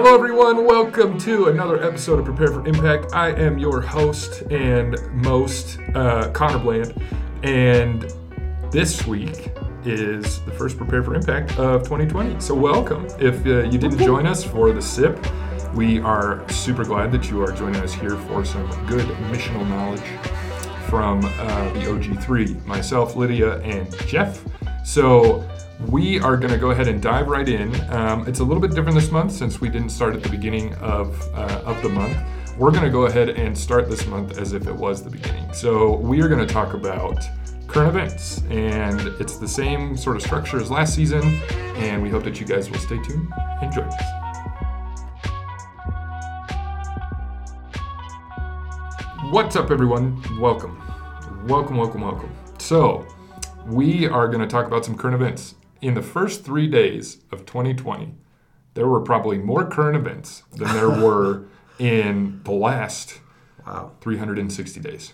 Hello everyone, welcome to another episode of Prepare for Impact. I am your host and most, Connor Bland, and this week is the first Prepare for Impact of 2020. So welcome. If you didn't join us for the sip, we are super glad that you are joining us here for some good missional knowledge from the OG3, myself, Lydia, and Jeff. So we are going to go ahead and dive right in. It's a little bit different this month since we didn't start at the beginning of the month. We're going to go ahead and start this month as if it was the beginning. So we are going to talk about current events, and it's the same sort of structure as last season, and we hope that you guys will stay tuned and join us. What's up, everyone? Welcome. So we are going to talk about some current events. In the first 3 days of 2020, there were probably more current events than there were in the last 360 days.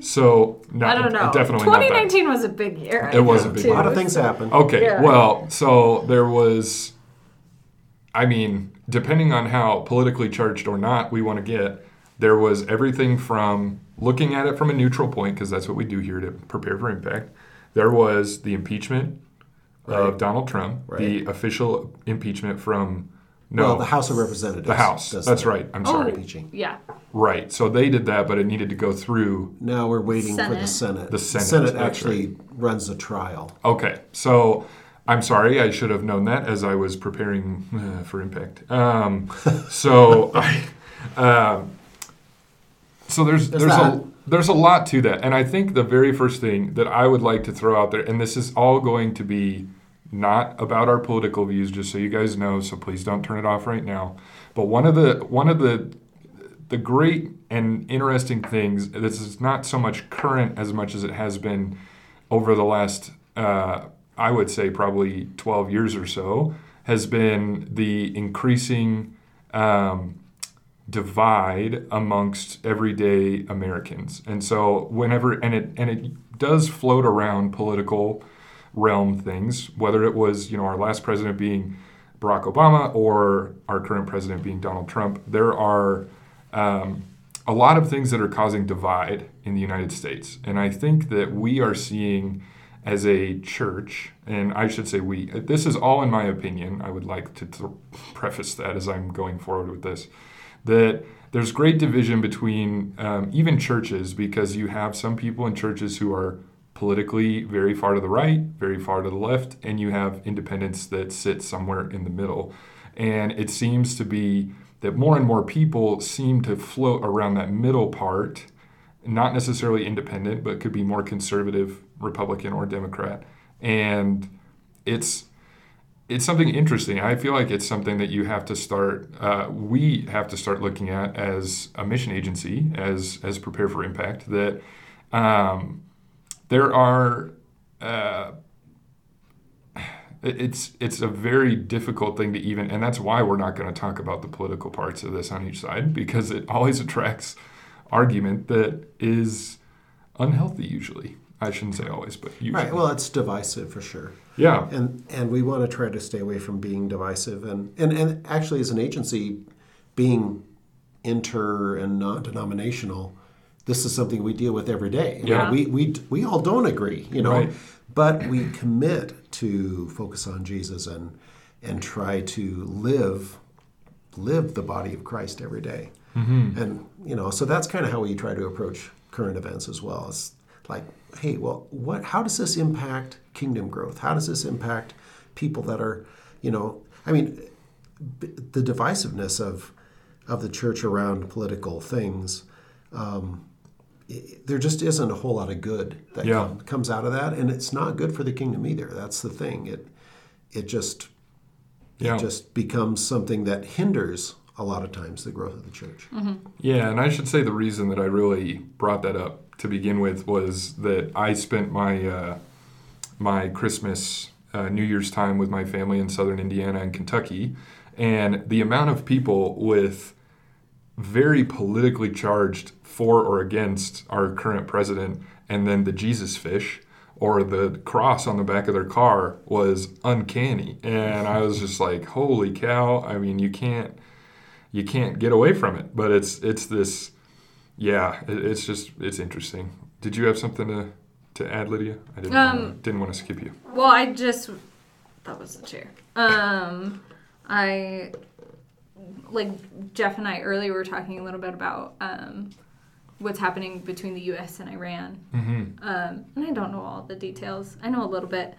So not, I don't know. Definitely 2019 was a big year. It was a big year. A lot of things happened. Okay, yeah. Well, so there was, I mean, depending on how politically charged or not we want to get, there was everything from looking at it from a neutral point, because that's what we do here to Prepare for Impact. There was the impeachment of Donald Trump, the official impeachment from the House of Representatives. The House. That's right. I'm sorry. Impeaching. Yeah. Right. So they did that, but it needed to go through. Now we're waiting for the Senate. The Senate. The Senate actually runs a trial. Okay. So I'm sorry. I should have known that as I was preparing for Impact. So so there's a lot to that. And I think the very first thing that I would like to throw out there, and this is all going to be not about our political views, just so you guys know, so please don't turn it off right now. But one of the great and interesting things, this is not so much current as much as it has been over the last, I would say probably 12 years or so, has been the increasing divide amongst everyday Americans. And so it does float around political realm things, whether it was, our last president being Barack Obama or our current president being Donald Trump, there are a lot of things that are causing divide in the United States. And I think that we are seeing as a church, and I should say we, this is all in my opinion, I would like to preface that as I'm going forward with this, that there's great division between even churches, because you have some people in churches who are politically very far to the right, very far to the left, and you have independents that sit somewhere in the middle. And it seems to be that more and more people seem to float around that middle part, not necessarily independent, but could be more conservative, Republican or Democrat. And it's something interesting. I feel like it's something that you have to start, we have to start looking at as a mission agency, as Prepare for Impact, that there are, it's a very difficult thing to even, and that's why we're not going to talk about the political parts of this on each side, because it always attracts argument that is unhealthy usually. I shouldn't say always, but usually. Right, well, it's divisive for sure. Yeah. And we want to try to stay away from being divisive. And actually, as an agency, being inter and non-denominational, this is something we deal with every day. Yeah. We all don't agree, right. But we commit to focus on Jesus and try to live the body of Christ every day. Mm-hmm. And, so that's kind of how we try to approach current events as well. It's like, hey, well, how does this impact kingdom growth? How does this impact people that are, the divisiveness of the church around political things, there just isn't a whole lot of good that comes out of that, and it's not good for the kingdom either. That's the thing. It just becomes something that hinders a lot of times the growth of the church. Mm-hmm. Yeah, and I should say the reason that I really brought that up to begin with was that I spent my my Christmas, New Year's time with my family in southern Indiana and Kentucky, and the amount of people with very politically charged for or against our current president, and then the Jesus fish or the cross on the back of their car was uncanny. And I was just like, holy cow. I mean, you can't get away from it. But it's this, yeah, it's just, it's interesting. Did you have something to add, Lydia? I didn't want to skip you. Well, I just, that was the chair. I, like Jeff and I earlier were talking a little bit about what's happening between the U.S. and Iran. Mm-hmm. And I don't know all the details. I know a little bit.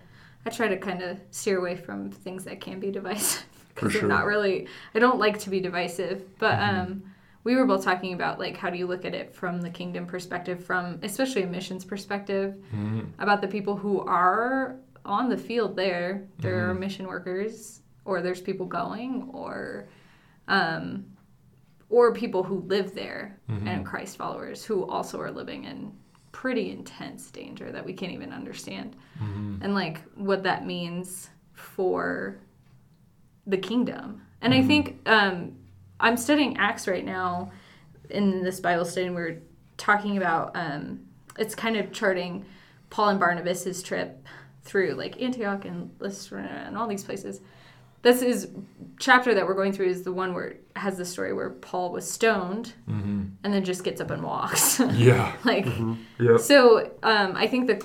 I try to kind of steer away from things that can be divisive. Because they're not really, I don't like to be divisive. But mm-hmm. We were both talking about, like, how do you look at it from the kingdom perspective, from especially a missions perspective, mm-hmm. about the people who are on the field there. There mm-hmm. are mission workers, or there's people going, or people who live there mm-hmm. and Christ followers who also are living in pretty intense danger that we can't even understand. Mm-hmm. And, like, what that means for the kingdom. And mm-hmm. I think I'm studying Acts right now in this Bible study, and we're talking about it's kind of charting Paul and Barnabas's trip through, like, Antioch and Lystra and all these places. This is chapter that we're going through is the one where it has the story where Paul was stoned mm-hmm. and then just gets up and walks. Yeah. Like, mm-hmm. yep. So I think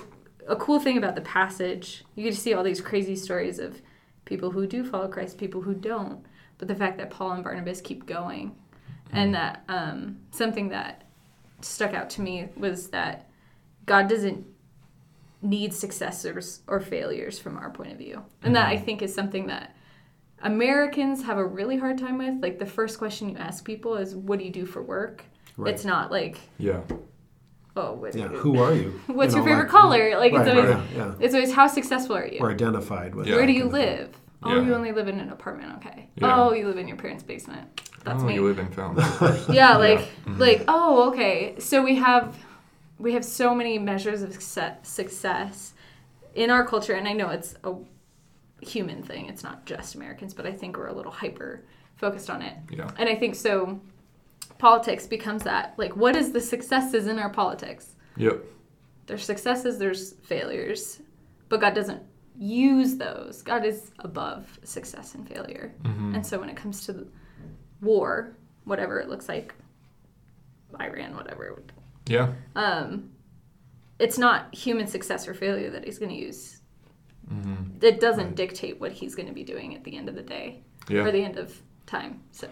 a cool thing about the passage, you get to see all these crazy stories of people who do follow Christ, people who don't, but the fact that Paul and Barnabas keep going. Mm-hmm. And that something that stuck out to me was that God doesn't need successors or failures from our point of view. And mm-hmm. that, I think, is something that Americans have a really hard time with. Like, the first question you ask people is, what do you do for work? Right. It's not like, yeah, oh, what yeah. who are you? What's your favorite color? Like, right, it's always how successful are you? Or identified with. Yeah. Where do you live? Yeah. Oh, you only live in an apartment. Okay. Yeah. Oh, you live in your parents' basement. That's me. You live in Fountain. Yeah, like, yeah. Mm-hmm. like, oh, okay. So we have so many measures of success in our culture, and I know it's a human thing. It's not just Americans, but I think we're a little hyper focused on it. Yeah. And I think so politics becomes that. Like, what is the successes in our politics? Yep. There's successes, there's failures, but God doesn't use those. God is above success and failure. Mm-hmm. And so when it comes to the war, whatever it looks like, Iran, whatever. Yeah. It's not human success or failure that he's going to use. Mm-hmm. It doesn't right. dictate what he's going to be doing at the end of the day yeah. or the end of time. So,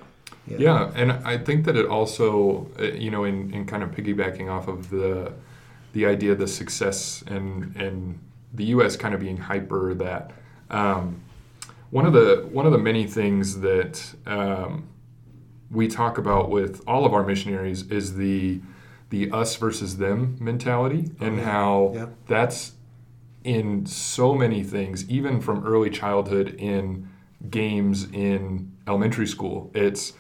yeah. yeah, and I think that it also, you know, in kind of piggybacking off of the idea of the success and the U.S. kind of being hyper that one of the many things that we talk about with all of our missionaries is the us versus them mentality and yeah. how yeah. that's in so many things, even from early childhood in games in elementary school. It's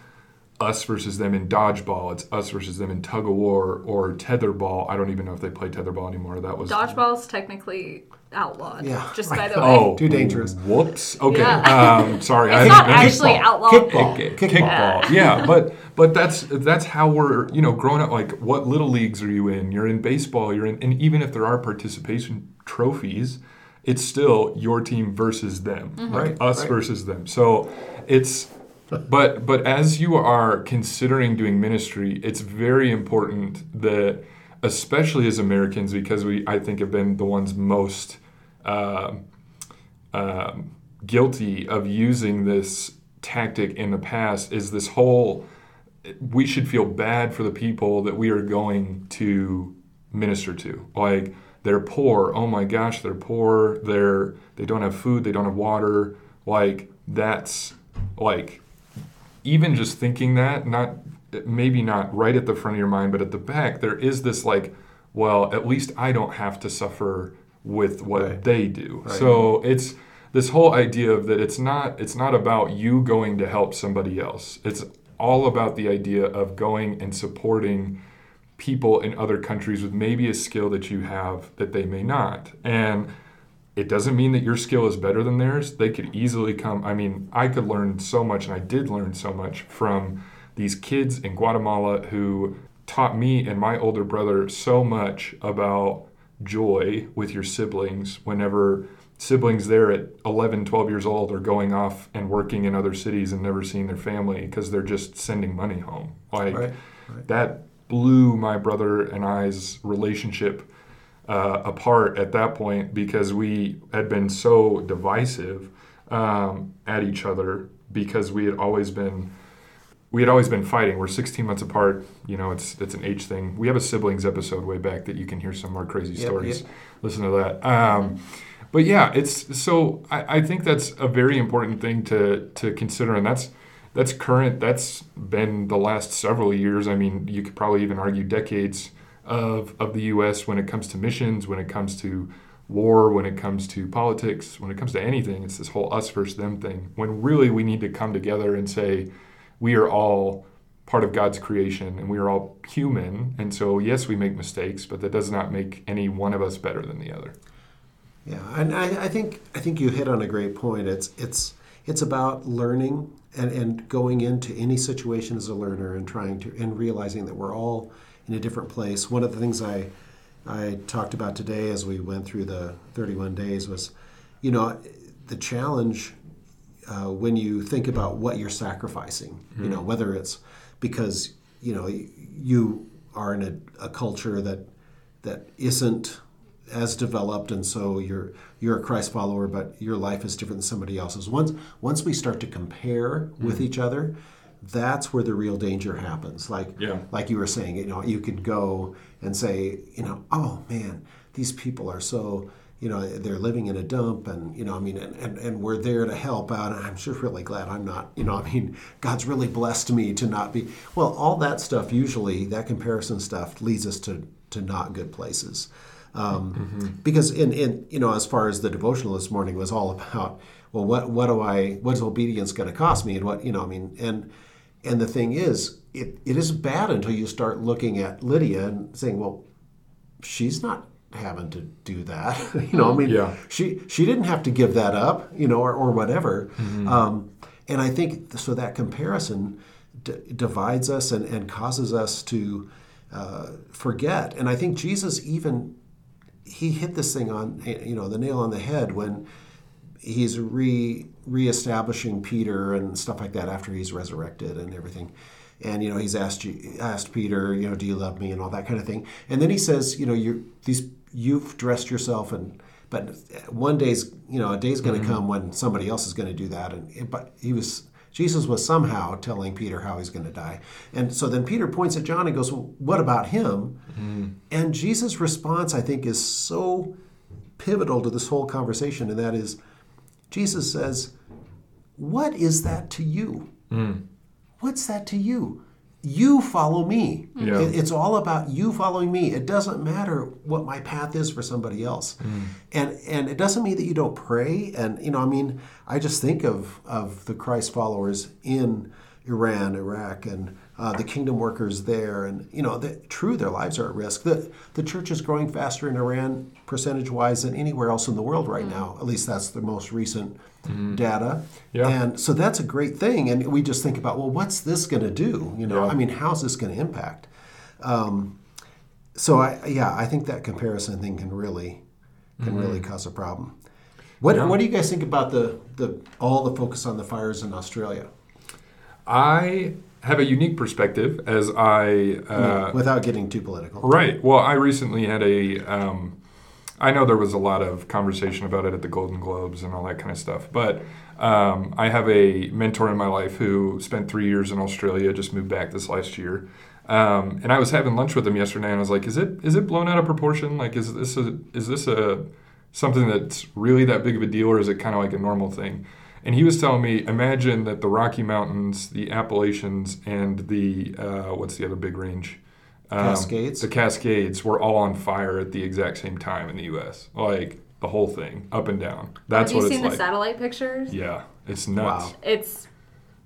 us versus them in dodgeball. It's us versus them in tug of war or tetherball. I don't even know if they play tetherball anymore. That was dodgeball's technically outlawed. Yeah. Just by the way. Oh, too dangerous. Whoops. Okay. Yeah. Sorry. It's not actually outlawed. Kickball. Yeah. yeah, but that's how we're, you know, growing up. Like, what little leagues are you in? You're in baseball. You're in, and even if there are participation trophies, it's still your team versus them, mm-hmm. right? Us right. versus them. So it's, but as you are considering doing ministry, it's very important that, especially as Americans, because I think have been the ones most guilty of using this tactic in the past, is this whole, we should feel bad for the people that we are going to minister to. Like, they're poor. Oh my gosh, they're poor. They don't have food. They don't have water. Like, that's like, even just thinking that, not maybe not right at the front of your mind, but at the back, there is this like, well, at least I don't have to suffer with what right. they do. Right. So it's this whole idea of that it's not about you going to help somebody else. It's all about the idea of going and supporting people in other countries with maybe a skill that you have that they may not. And it doesn't mean that your skill is better than theirs. They could easily come. I mean, I could learn so much, and I did learn so much from these kids in Guatemala who taught me and my older brother so much about joy with your siblings whenever siblings there at 11, 12 years old are going off and working in other cities and never seeing their family because they're just sending money home. Like, that blew my brother and I's relationship apart at that point, because we had been so divisive at each other because we had always been fighting. We're 16 months apart. You know, it's an age thing. We have a siblings episode way back that you can hear some more crazy stories. Yeah. Listen to that. But yeah, it's so I think that's a very important thing to consider, and that's current. That's been the last several years. I mean, you could probably even argue decades of the U.S. when it comes to missions, when it comes to war, when it comes to politics, when it comes to anything. It's this whole us versus them thing, when really we need to come together and say, we are all part of God's creation and we are all human. And so, yes, we make mistakes, but that does not make any one of us better than the other. Yeah, and I think you hit on a great point. It's about learning and going into any situation as a learner and realizing that we're all in a different place. One of the things I talked about today as we went through the 31 days was, you know, the challenge when you think about what you're sacrificing, mm-hmm. you know, whether it's because, you know, you are in a culture that isn't as developed, and so you're a Christ follower, but your life is different than somebody else's. Once we start to compare mm-hmm. with each other, that's where the real danger happens. Like you were saying, you know, you could go and say, you know, oh man, these people are so, you know, they're living in a dump, and, you know, I mean, and we're there to help out, and I'm just really glad I'm not, you know, I mean, God's really blessed me to not be. Well, all that stuff, usually that comparison stuff leads us to not good places. Mm-hmm. Because in you know, as far as the devotional this morning was all about, well, what is obedience going to cost me, and what, you know, I mean, and the thing is, it is bad until you start looking at Lydia and saying, well, she's not having to do that, you know, I mean, yeah. she didn't have to give that up, you know, or whatever, mm-hmm. And I think so that comparison divides us and causes us to forget, and I think Jesus even. He hit this thing on, you know, the nail on the head when he's reestablishing Peter and stuff like that after he's resurrected and everything. And, you know, he's asked Peter, you know, do you love me, and all that kind of thing. And then he says, you know, you've dressed yourself, and but one day's, you know, a day's going to mm-hmm. come when somebody else is going to do that. But Jesus was somehow telling Peter how he's going to die. And so then Peter points at John and goes, well, what about him? Mm-hmm. And Jesus' response, I think, is so pivotal to this whole conversation, and that is, Jesus says, what is that to you? Mm. What's that to you? You follow me. Yeah. It's all about you following me. It doesn't matter what my path is for somebody else. Mm. And it doesn't mean that you don't pray. And, you know, I mean, I just think of the Christ followers in Iran, Iraq, and the kingdom workers there. And, you know, their lives are at risk. The church is growing faster in Iran percentage-wise than anywhere else in the world right now. At least that's the most recent data. Yeah. And so that's a great thing. And we just think about, well, what's this going to do? You know, yeah. I mean, how's this going to impact? I think that comparison thing can really cause a problem. What do you guys think about all the focus on the fires in Australia? I have a unique perspective as without getting too political. Right. Well, I recently had I know there was a lot of conversation about it at the Golden Globes and all that kind of stuff, but I have a mentor in my life who spent 3 years in Australia, just moved back this last year, and I was having lunch with him yesterday, and I was like, is it blown out of proportion? Like, is this something that's really that big of a deal, or is it kind of like a normal thing? And he was telling me, imagine that the Rocky Mountains, the Appalachians, and the, what's the other big range? Cascades. The Cascades were all on fire at the exact same time in the U.S. Like, the whole thing, up and down. That's what it's like. Have you seen the satellite pictures? Yeah. It's nuts. Wow. It's,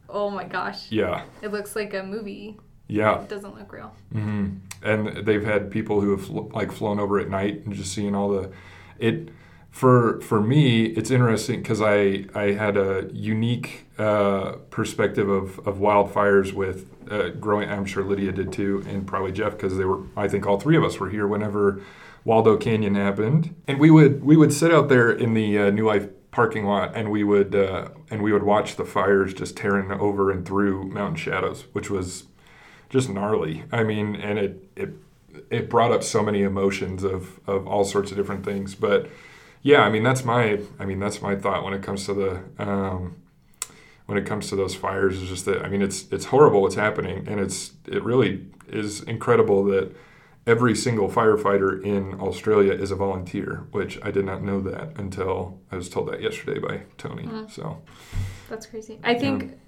oh my gosh. Yeah. It looks like a movie. Yeah. It doesn't look real. Mm-hmm. And they've had people who have, like, flown over at night and just seeing all the... for me, it's interesting because I had a unique perspective of wildfires with growing. I'm sure Lydia did too, and probably Jeff, because they were. I think all three of us were here whenever Waldo Canyon happened, and we would sit out there in the New Life parking lot, and we would watch the fires just tearing over and through Mountain Shadows, which was just gnarly. I mean, and it brought up so many emotions of all sorts of different things. But yeah, I mean that's my thought when it comes to the those fires, is just that, I mean, it's horrible what's happening, and it really is incredible that every single firefighter in Australia is a volunteer, which I did not know that until I was told that yesterday by Tony. Mm. So that's crazy. I think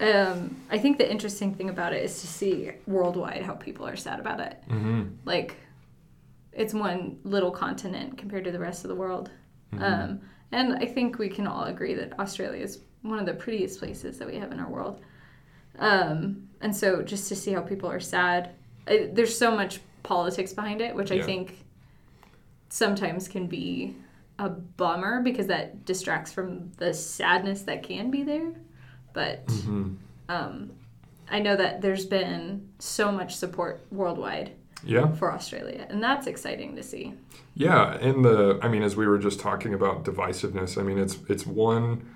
I think the interesting thing about it is to see worldwide how people are sad about it. Mm-hmm. Like, it's one little continent compared to the rest of the world. Mm-hmm. And I think we can all agree that Australia is one of the prettiest places that we have in our world. And so just to see how people are sad, there's so much politics behind it, which I think sometimes can be a bummer because that distracts from the sadness that can be there. But mm-hmm. I know that there's been so much support worldwide for Australia, and that's exciting to see. Yeah, and as we were just talking about divisiveness, I mean, it's one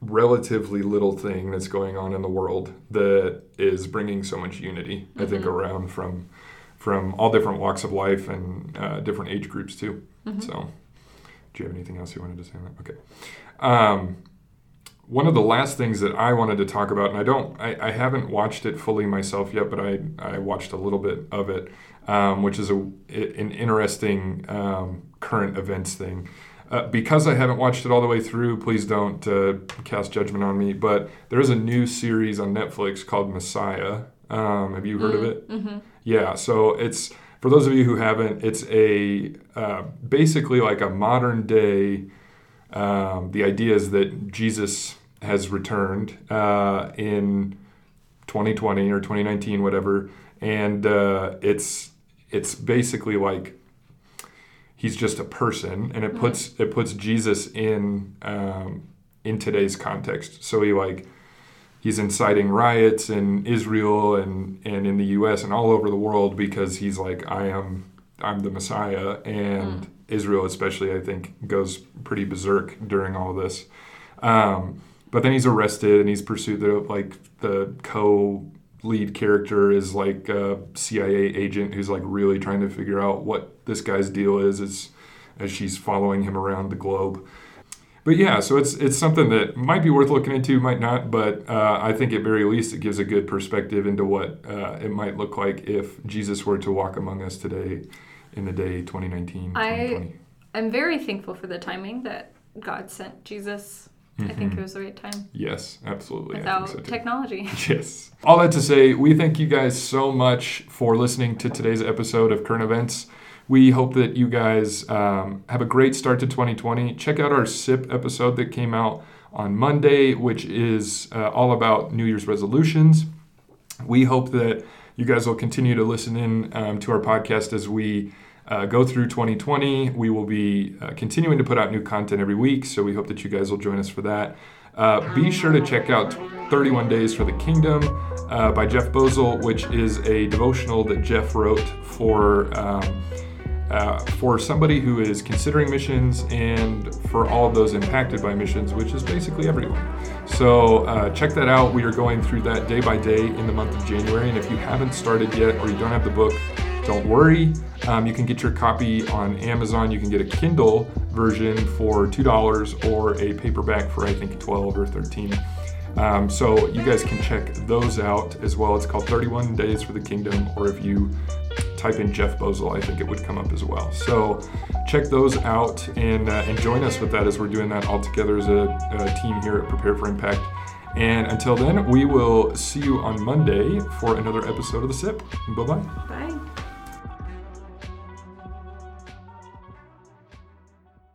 relatively little thing that's going on in the world that is bringing so much unity, I think, around from all different walks of life and different age groups too. Mm-hmm. So do you have anything else you wanted to say on that? Okay. One of the last things that I wanted to talk about, and I haven't watched it fully myself yet, but I watched a little bit of it, which is an interesting current events thing. Because I haven't watched it all the way through, please don't cast judgment on me, but there is a new series on Netflix called Messiah. Have you heard of it? Mm-hmm. Yeah, so it's, for those of you who haven't, it's a basically like a modern day, the idea is that Jesus has returned in 2020 or 2019, whatever, and it's basically like he's just a person, and it puts Jesus in today's context. So he's inciting riots in Israel and in the U.S. and all over the world because he's like, I'm the Messiah. And Israel especially, I think, goes pretty berserk during all this. But then he's arrested and he's pursued. The co-lead character is like a CIA agent who's like really trying to figure out what this guy's deal is as she's following him around the globe. But yeah, so it's something that might be worth looking into, might not, but I think at very least it gives a good perspective into what it might look like if Jesus were to walk among us today in the day 2019, 2020. I'm very thankful for the timing that God sent Jesus. Mm-hmm. I think it was the right time. Yes, absolutely. Without technology. Yes. All that to say, we thank you guys so much for listening to today's episode of Current Events. We hope that you guys have a great start to 2020. Check out our SIP episode that came out on Monday, which is all about New Year's resolutions. We hope that you guys will continue to listen in to our podcast as we go through 2020. We will be continuing to put out new content every week, so we hope that you guys will join us for that. Be sure to check out 31 Days for the Kingdom by Jeff Bozell, which is a devotional that Jeff wrote for somebody who is considering missions and for all of those impacted by missions, which is basically everyone. So check that out. We are going through that day by day in the month of January. And if you haven't started yet or you don't have the book, don't worry. You can get your copy on Amazon. You can get a Kindle version for $2 or a paperback for, I think, $12 or $13. So you guys can check those out as well. It's called 31 Days for the Kingdom, or if you type in Jeff Bozell, I think it would come up as well. So check those out and join us with that as we're doing that all together as a team here at Prepare for Impact. And until then, we will see you on Monday for another episode of The Sip. Bye-bye. Bye.